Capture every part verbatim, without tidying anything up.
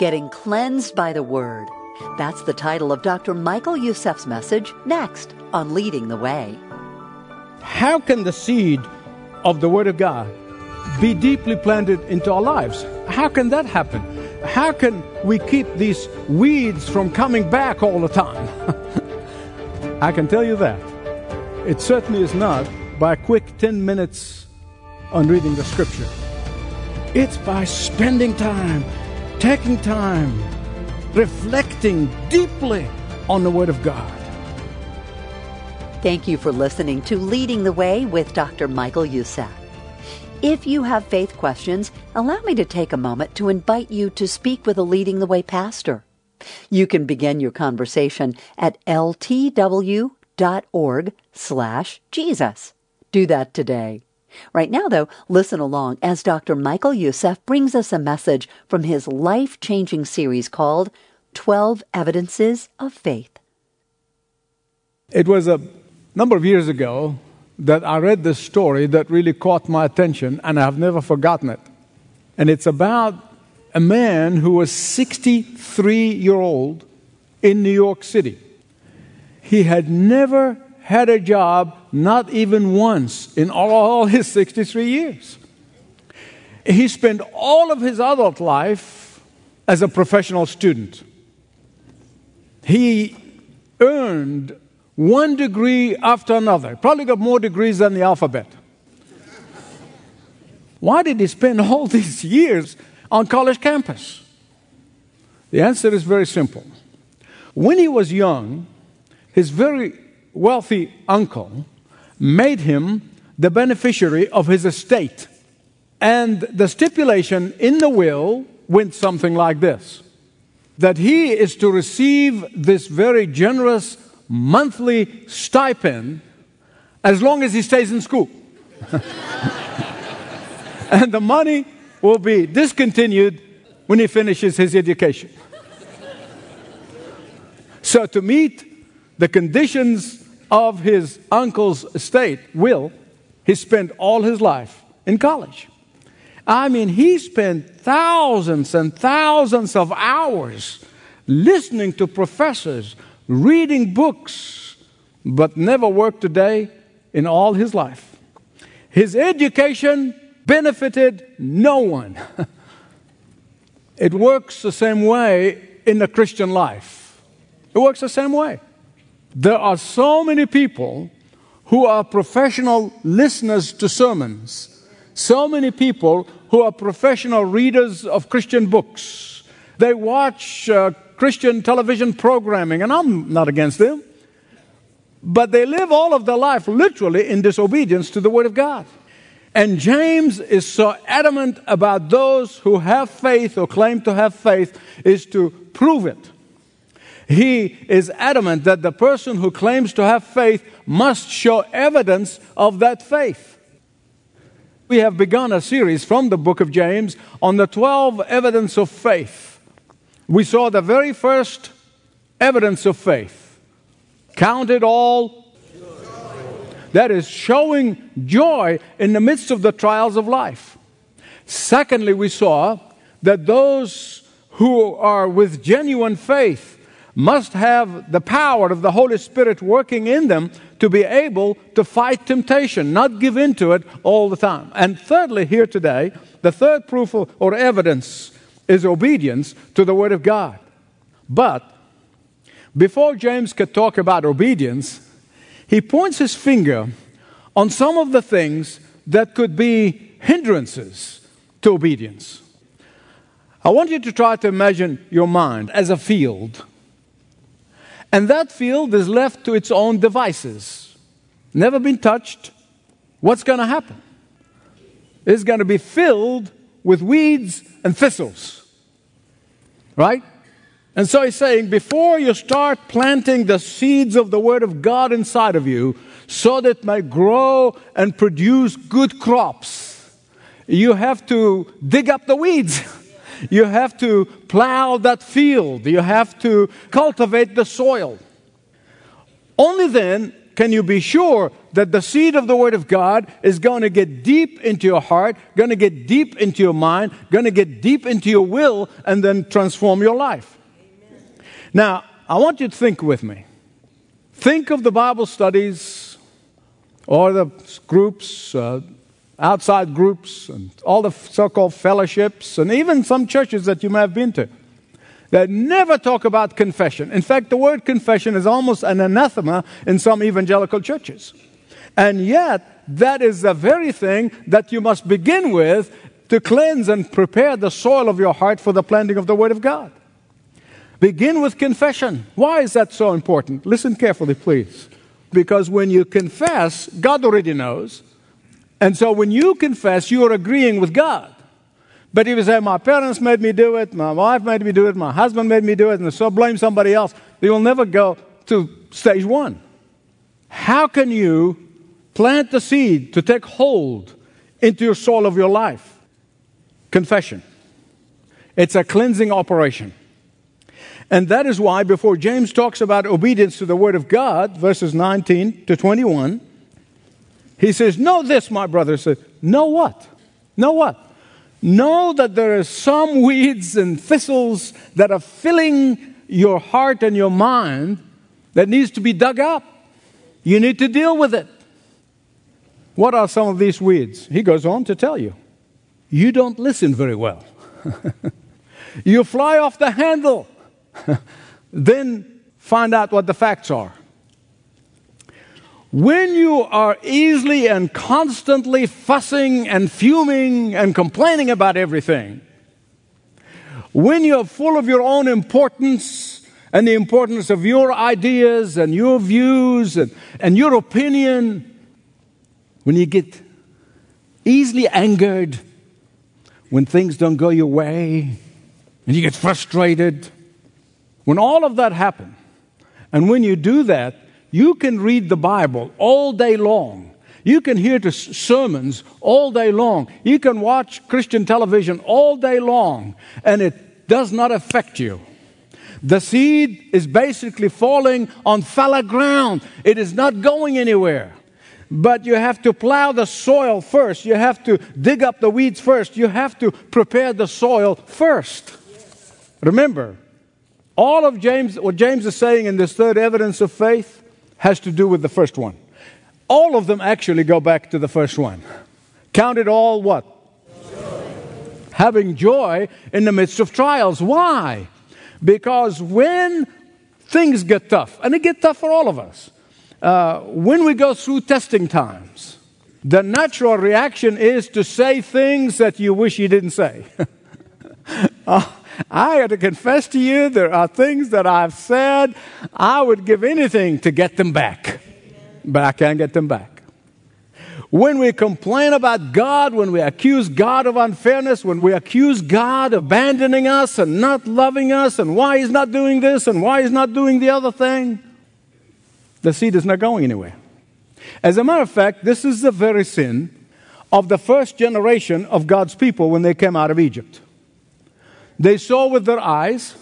Getting Cleansed by the Word. That's the title of Doctor Michael Youssef's message, next on Leading the Way. How can the seed of the Word of God be deeply planted into our lives? How can that happen? How can we keep these weeds from coming back all the time? I can tell you that. It certainly is not by a quick ten minutes on reading the Scripture. It's by spending time, taking time, reflecting deeply on the Word of God. Thank you for listening to Leading the Way with Doctor Michael Youssef. If you have faith questions, allow me to take a moment to invite you to speak with a Leading the Way pastor. You can begin your conversation at L T W dot org slash Jesus. Do that today. Right now, though, listen along as Doctor Michael Youssef brings us a message from his life-changing series called twelve Evidences of Faith. It was a number of years ago that I read this story that really caught my attention, and I've never forgotten it. And it's about a man who was sixty-three years old in New York City. He had never had a job, not even once, in all his sixty-three years. He spent all of his adult life as a professional student. He earned one degree after another. Probably got more degrees than the alphabet. Why did he spend all these years on college campus? The answer is very simple. When he was young, his very wealthy uncle made him the beneficiary of his estate. And the stipulation in the will went something like this, that he is to receive this very generous monthly stipend as long as he stays in school. And the money will be discontinued when he finishes his education. So to meet the conditions of his uncle's estate will, he spent all his life in college. I mean, he spent thousands and thousands of hours listening to professors, reading books, but never worked a day in all his life. His education benefited no one. It works the same way in the Christian life. It works the same way. There are so many people who are professional listeners to sermons, so many people who are professional readers of Christian books. They watch uh, Christian television programming, and I'm not against them, but they live all of their life literally in disobedience to the Word of God. And James is so adamant about those who have faith or claim to have faith is to prove it. He is adamant that the person who claims to have faith must show evidence of that faith. We have begun a series from the book of James on the twelve evidence of faith. We saw the very first evidence of faith. Count it all joy. That is showing joy in the midst of the trials of life. Secondly, we saw that those who are with genuine faith must have the power of the Holy Spirit working in them to be able to fight temptation, not give in to it all the time. And thirdly, here today, the third proof or evidence is obedience to the Word of God. But before James could talk about obedience, he points his finger on some of the things that could be hindrances to obedience. I want you to try to imagine your mind as a field. And that field is left to its own devices. Never been touched. What's going to happen? It's going to be filled with weeds and thistles. Right? And so he's saying, before you start planting the seeds of the Word of God inside of you, so that it may grow and produce good crops, you have to dig up the weeds. You have to plow that field. You have to cultivate the soil. Only then can you be sure that the seed of the Word of God is going to get deep into your heart, going to get deep into your mind, going to get deep into your will, and then transform your life. Amen. Now, I want you to think with me. Think of the Bible studies or the groups, uh, outside groups, and all the so-called fellowships, and even some churches that you may have been to that never talk about confession. In fact, the word confession is almost an anathema in some evangelical churches. And yet, that is the very thing that you must begin with to cleanse and prepare the soil of your heart for the planting of the Word of God. Begin with confession. Why is that so important? Listen carefully, please. Because when you confess, God already knows. And so when you confess, you are agreeing with God. But if you say, my parents made me do it, my wife made me do it, my husband made me do it, and so blame somebody else, you will never go to stage one. How can you plant the seed to take hold into your soul of your life? Confession. It's a cleansing operation. And that is why before James talks about obedience to the Word of God, verses nineteen to twenty-one, he says, know this, my brother. He says, know what? Know what? Know that there are some weeds and thistles that are filling your heart and your mind that needs to be dug up. You need to deal with it. What are some of these weeds? He goes on to tell you. You don't listen very well. You fly off the handle. Then find out what the facts are. When you are easily and constantly fussing and fuming and complaining about everything, when you're full of your own importance and the importance of your ideas and your views and, and your opinion, when you get easily angered, when things don't go your way, and you get frustrated, when all of that happens, and when you do that, you can read the Bible all day long. You can hear the sermons all day long. You can watch Christian television all day long, and it does not affect you. The seed is basically falling on fallow ground. It is not going anywhere. But you have to plow the soil first. You have to dig up the weeds first. You have to prepare the soil first. Remember, all of James, what James is saying in this third evidence of faith, has to do with the first one. All of them actually go back to the first one. Count it all what? Joy. Having joy in the midst of trials. Why? Because when things get tough, and it gets tough for all of us, uh, when we go through testing times, the natural reaction is to say things that you wish you didn't say. uh, I had to confess to you, there are things that I've said, I would give anything to get them back. But I can't get them back. When we complain about God, when we accuse God of unfairness, when we accuse God of abandoning us and not loving us and why He's not doing this and why He's not doing the other thing, the seed is not going anywhere. As a matter of fact, this is the very sin of the first generation of God's people when they came out of Egypt. They saw with their eyes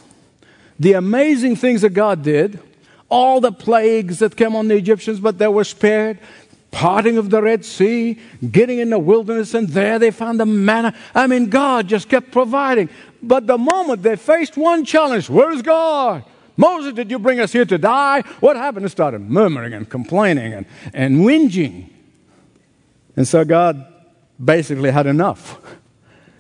the amazing things that God did, all the plagues that came on the Egyptians, but they were spared, parting of the Red Sea, getting in the wilderness, and there they found the manna. I mean, God just kept providing. But the moment they faced one challenge, where is God? Moses, did you bring us here to die? What happened? They started murmuring and complaining and, and whinging. And so God basically had enough.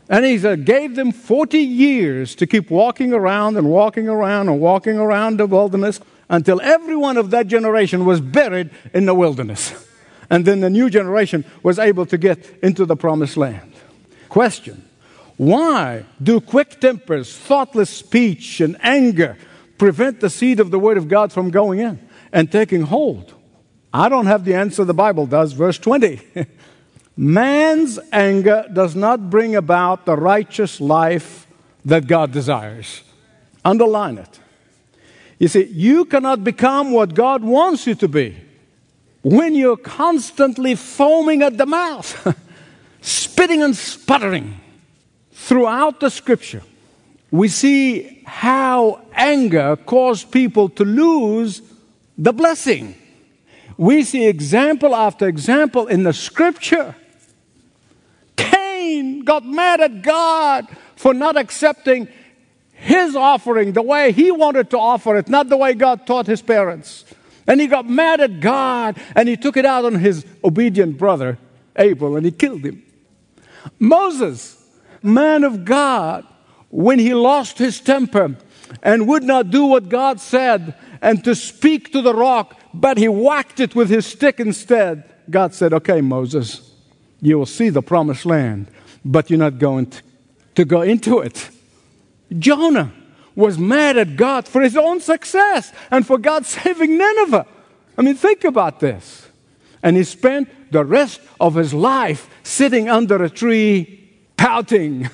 And he uh, gave them forty years to keep walking around and walking around and walking around the wilderness until everyone of that generation was buried in the wilderness. And then the new generation was able to get into the promised land. Question, why do quick tempers, thoughtless speech, and anger prevent the seed of the Word of God from going in and taking hold? I don't have the answer. The Bible does. Verse twenty. Man's anger does not bring about the righteous life that God desires. Underline it. You see, you cannot become what God wants you to be when you're constantly foaming at the mouth, spitting and sputtering. Throughout the Scripture, we see how anger caused people to lose the blessing. We see example after example in the scripture. Cain got mad at God for not accepting his offering the way he wanted to offer it, not the way God taught his parents. And he got mad at God, and he took it out on his obedient brother, Abel, and he killed him. Moses, man of God, when he lost his temper and would not do what God said and to speak to the rock, but he whacked it with his stick instead, God said, okay, Moses, you will see the promised land, but you're not going to, to go into it. Jonah was mad at God for his own success and for God saving Nineveh. I mean, think about this. And he spent the rest of his life sitting under a tree, pouting.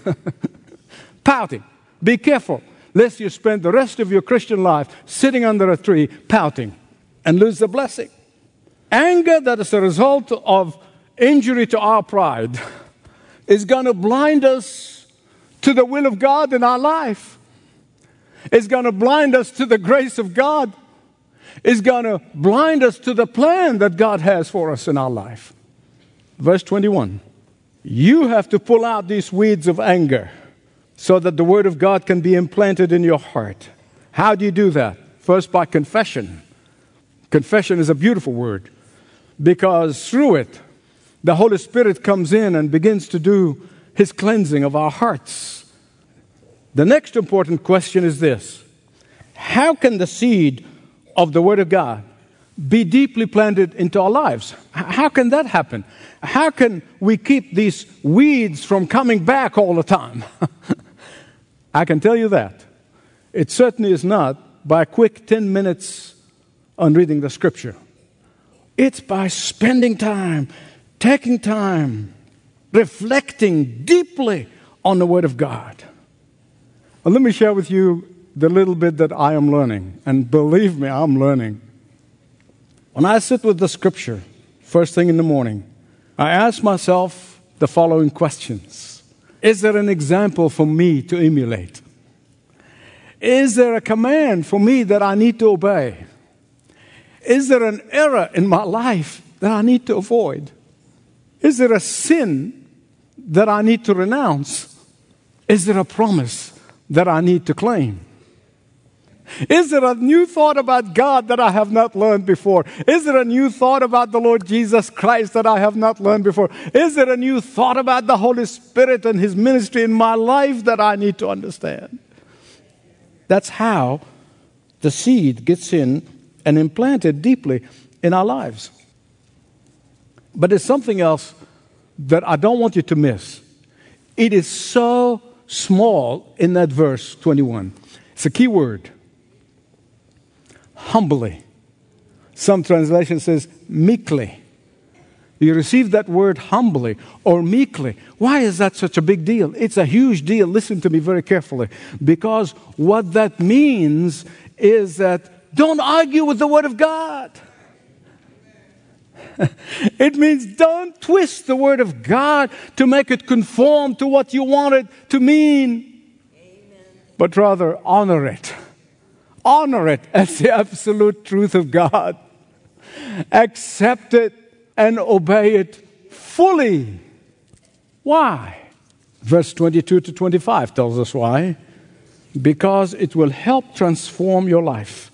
Pouting. Be careful, lest you spend the rest of your Christian life sitting under a tree, pouting, and lose the blessing. Anger that is a result of injury to our pride is going to blind us to the will of God in our life. It's going to blind us to the grace of God. It's going to blind us to the plan that God has for us in our life. Verse twenty-one, you have to pull out these weeds of anger so that the word of God can be implanted in your heart. How do you do that? First, by confession. Confession is a beautiful word because through it, the Holy Spirit comes in and begins to do his cleansing of our hearts. The next important question is this. How can the seed of the Word of God be deeply planted into our lives? How can that happen? How can we keep these weeds from coming back all the time? I can tell you that. It certainly is not by a quick ten minutes on reading the Scripture. It's by spending time, taking time, reflecting deeply on the Word of God. Let me share with you the little bit that I am learning. And believe me, I'm learning. When I sit with the scripture, first thing in the morning, I ask myself the following questions. Is there an example for me to emulate? Is there a command for me that I need to obey? Is there an error in my life that I need to avoid? Is there a sin that I need to renounce? Is there a promise that I need to claim? Is there a new thought about God that I have not learned before? Is there a new thought about the Lord Jesus Christ that I have not learned before? Is there a new thought about the Holy Spirit and His ministry in my life that I need to understand? That's how the seed gets in and implanted deeply in our lives. But there's something else that I don't want you to miss. It is so small in that verse twenty-one. It's a key word. Humbly. Some translation says meekly. You receive that word humbly or meekly. Why is that such a big deal? It's a huge deal. Listen to me very carefully. Because what that means is that don't argue with the Word of God. It means don't twist the Word of God to make it conform to what you want it to mean. Amen. But rather honor it. Honor it as the absolute truth of God. Accept it and obey it fully. Why? Verse twenty-two to twenty-five tells us why. Because it will help transform your life.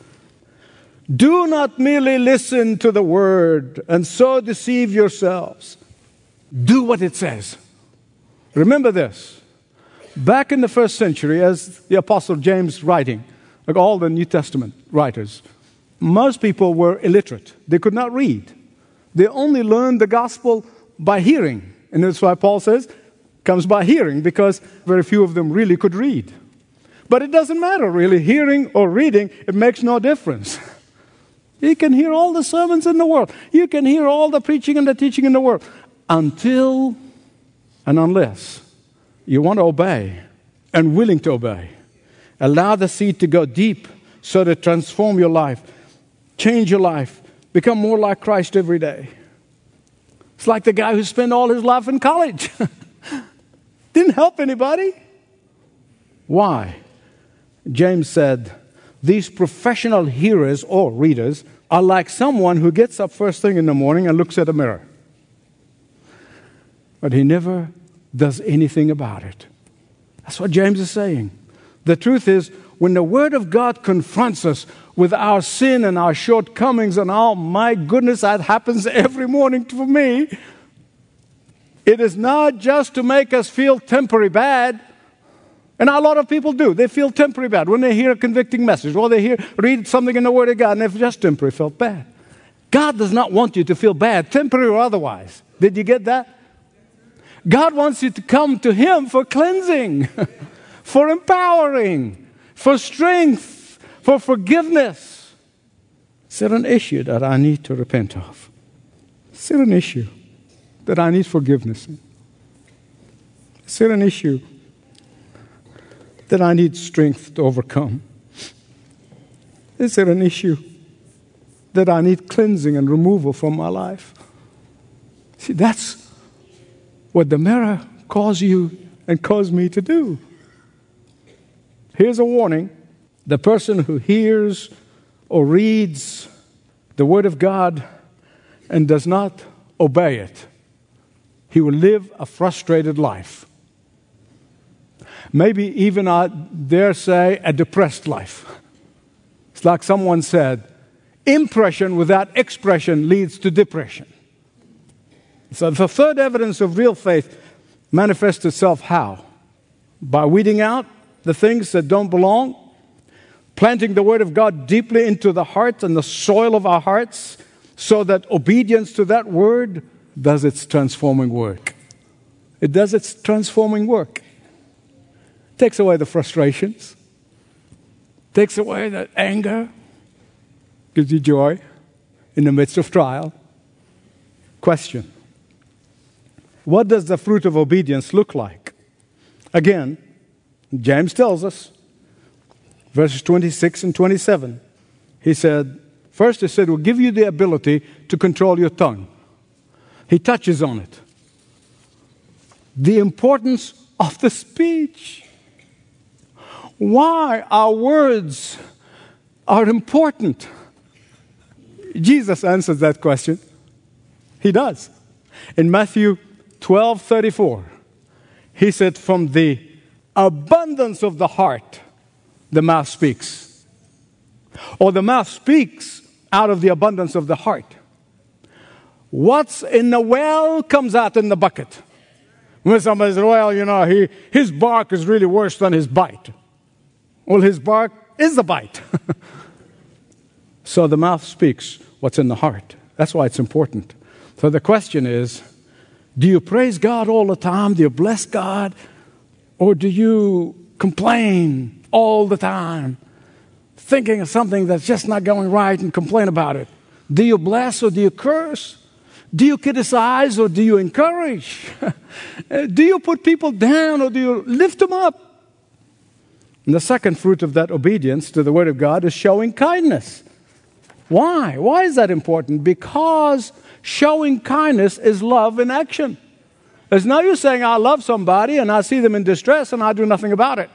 Do not merely listen to the word and so deceive yourselves. Do what it says. Remember this. Back in the first century, as the Apostle James writing, like all the New Testament writers, most people were illiterate. They could not read. They only learned the gospel by hearing. And that's why Paul says, comes by hearing, because very few of them really could read. But it doesn't matter really, hearing or reading, it makes no difference. You can hear all the sermons in the world. You can hear all the preaching and the teaching in the world. Until and unless you want to obey and willing to obey. Allow the seed to go deep so to transform your life. Change your life. Become more like Christ every day. It's like the guy who spent all his life in college. Didn't help anybody. Why? James said, these professional hearers or readers are like someone who gets up first thing in the morning and looks at a mirror. But he never does anything about it. That's what James is saying. The truth is, when the Word of God confronts us with our sin and our shortcomings, and oh my goodness, that happens every morning for me, it is not just to make us feel temporary bad. And a lot of people do. They feel temporary bad when they hear a convicting message, or they hear read something in the Word of God, and they've just temporarily felt bad. God does not want you to feel bad, temporary or otherwise. Did you get that? God wants you to come to Him for cleansing, for empowering, for strength, for forgiveness. It's still an issue that I need to repent of. It's still an issue that I need forgiveness in. It's still an issue that I need strength to overcome. Is there an issue that I need cleansing and removal from my life? See, that's what the mirror calls you and calls me to do. Here's a warning. The person who hears or reads the Word of God and does not obey it, he will live a frustrated life. Maybe even, I dare say, a depressed life. It's like someone said, impression without expression leads to depression. So the third evidence of real faith manifests itself how? By weeding out the things that don't belong, planting the Word of God deeply into the heart and the soil of our hearts, so that obedience to that Word does its transforming work. It does its transforming work. Takes away the frustrations, takes away the anger, gives you joy in the midst of trial. Question: what does the fruit of obedience look like? Again, James tells us, verses twenty-six and twenty-seven. He said, first he said, we'll give you the ability to control your tongue. He touches on it. The importance of the speech. Why our words are important. Jesus answers that question. He does. In Matthew twelve thirty-four, he said, from the abundance of the heart, the mouth speaks. Or the mouth speaks out of the abundance of the heart. What's in the well comes out in the bucket. When somebody says, well, you know, he, his bark is really worse than his bite. Well, his bark is the bite. So the mouth speaks what's in the heart. That's why it's important. So the question is, do you praise God all the time? Do you bless God? Or do you complain all the time, thinking of something that's just not going right and complain about it? Do you bless or do you curse? Do you criticize or do you encourage? Do you put people down or do you lift them up? And the second fruit of that obedience to the Word of God is showing kindness. Why? Why is that important? Because showing kindness is love in action. There's no use saying I love somebody and I see them in distress and I do nothing about it.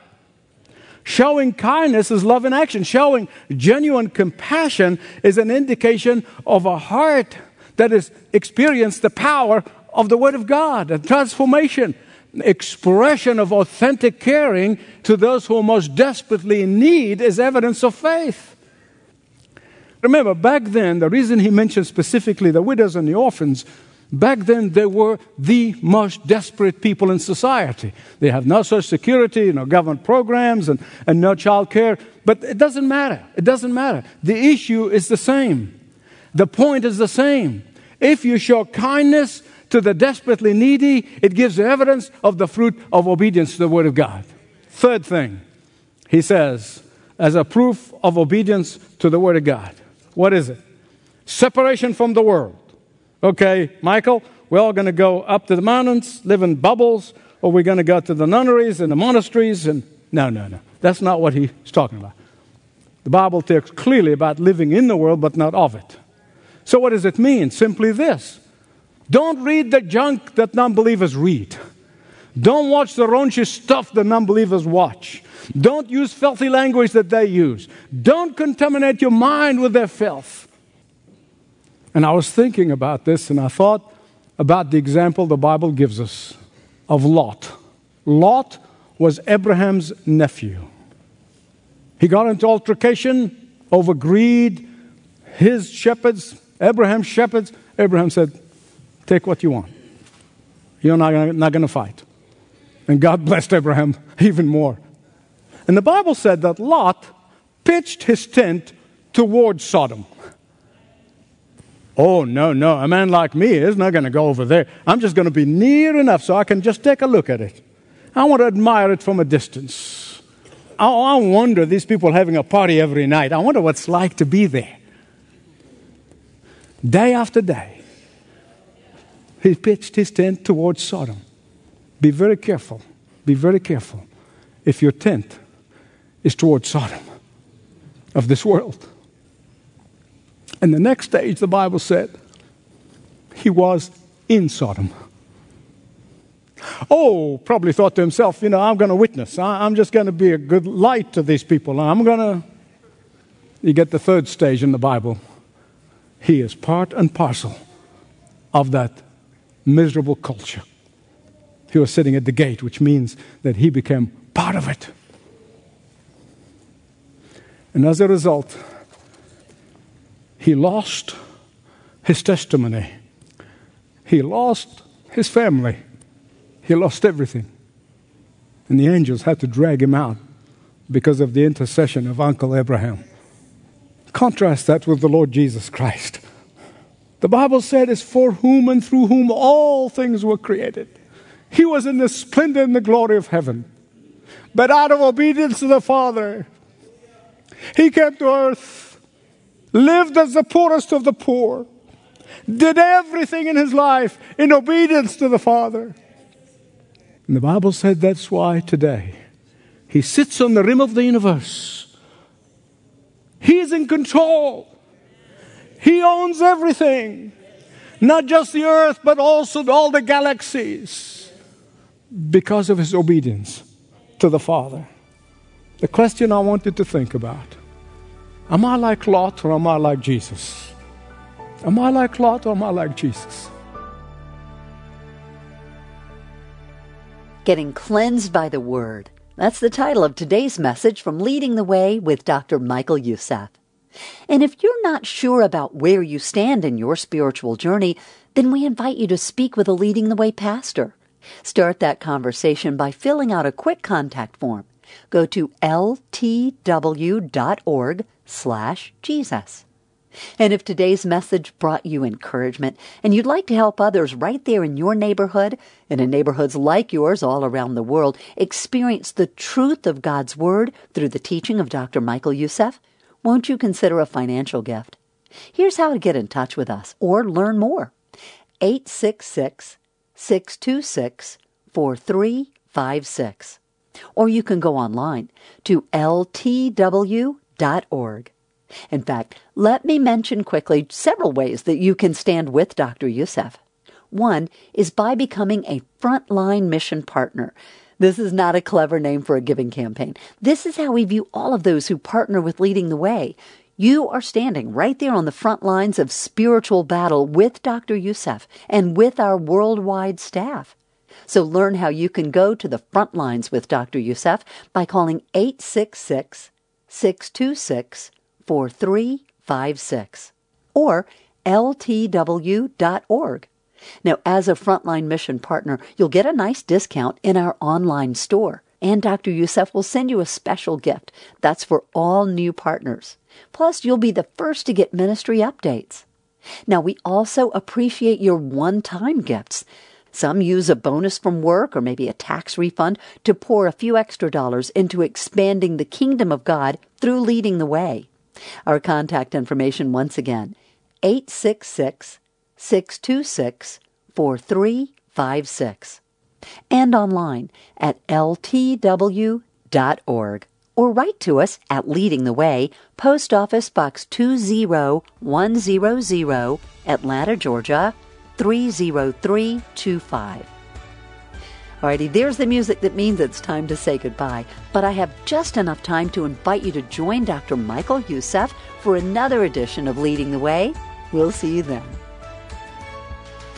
Showing kindness is love in action. Showing genuine compassion is an indication of a heart that has experienced the power of the Word of God, a transformation. Expression of authentic caring to those who are most desperately in need is evidence of faith. Remember, back then, the reason he mentioned specifically the widows and the orphans, back then they were the most desperate people in society. They have no social security, no government programs, and, and no child care. But it doesn't matter. It doesn't matter. The issue is the same. The point is the same. If you show kindness to the desperately needy, it gives evidence of the fruit of obedience to the Word of God. Third thing, he says, as a proof of obedience to the Word of God. What is it? Separation from the world. Okay, Michael, we're all going to go up to the mountains, live in bubbles, or we're going to go to the nunneries and the monasteries. And No, no, no. That's not what he's talking about. The Bible talks clearly about living in the world, but not of it. So what does it mean? Simply this. Don't read the junk that non-believers read. Don't watch the raunchy stuff the non-believers watch. Don't use filthy language that they use. Don't contaminate your mind with their filth. And I was thinking about this, and I thought about the example the Bible gives us of Lot. Lot was Abraham's nephew. He got into altercation over greed. His shepherds, Abraham's shepherds, Abraham said, take what you want. You're not, not going to fight. And God blessed Abraham even more. And the Bible said that Lot pitched his tent towards Sodom. Oh, no, no, a man like me is not going to go over there. I'm just going to be near enough so I can just take a look at it. I want to admire it from a distance. I, I wonder, these people having a party every night, I wonder what it's like to be there. Day after day, he pitched his tent towards Sodom. Be very careful. Be very careful if your tent is towards Sodom of this world. And the next stage, the Bible said, he was in Sodom. Oh, probably thought to himself, you know, I'm going to witness. I'm just going to be a good light to these people. I'm going to... You get the third stage in the Bible. He is part and parcel of that miserable culture. He was sitting at the gate, which means that he became part of it. And as a result, he lost his testimony. He lost his family. He lost everything. And the angels had to drag him out because of the intercession of Uncle Abraham. Contrast that with the Lord Jesus Christ. The Bible said it's for whom and through whom all things were created. He was in the splendor and the glory of heaven. But out of obedience to the Father, he came to earth. Lived as the poorest of the poor, did everything in his life in obedience to the Father. And the Bible said that's why today he sits on the rim of the universe. He is in control. He owns everything, not just the earth, but also all the galaxies, because of his obedience to the Father. The question I wanted to think about: am I like Lot or am I like Jesus? Am I like Lot or am I like Jesus? Getting Cleansed by the Word. That's the title of today's message from Leading the Way with Doctor Michael Youssef. And if you're not sure about where you stand in your spiritual journey, then we invite you to speak with a Leading the Way pastor. Start that conversation by filling out a quick contact form. Go to L T W dot org slash Jesus. And if today's message brought you encouragement and you'd like to help others right there in your neighborhood and in neighborhoods like yours all around the world experience the truth of God's Word through the teaching of Doctor Michael Youssef, won't you consider a financial gift? Here's how to get in touch with us or learn more. eight six six, six two six, four three five six. Or you can go online to L T W dot org. In fact, let me mention quickly several ways that you can stand with Doctor Youssef. One is by becoming a frontline mission partner. This is not a clever name for a giving campaign. This is how we view all of those who partner with Leading the Way. You are standing right there on the front lines of spiritual battle with Doctor Youssef and with our worldwide staff. So learn how you can go to the front lines with Doctor Youssef by calling eight six six, six two six, four three five six or L T W dot org. Now, as a frontline mission partner, you'll get a nice discount in our online store, and Doctor Youssef will send you a special gift. That's for all new partners. Plus, you'll be the first to get ministry updates. Now, we also appreciate your one-time gifts. Some use a bonus from work or maybe a tax refund to pour a few extra dollars into expanding the kingdom of God through Leading the Way. Our contact information once again, eight six six, six two six, four three five six. And online at L T W dot org. Or write to us at Leading the Way, Post Office Box two zero one zero zero, Atlanta, Georgia, three zero three two five. Alrighty, there's the music that means it's time to say goodbye. But I have just enough time to invite you to join Doctor Michael Youssef for another edition of Leading the Way. We'll see you then.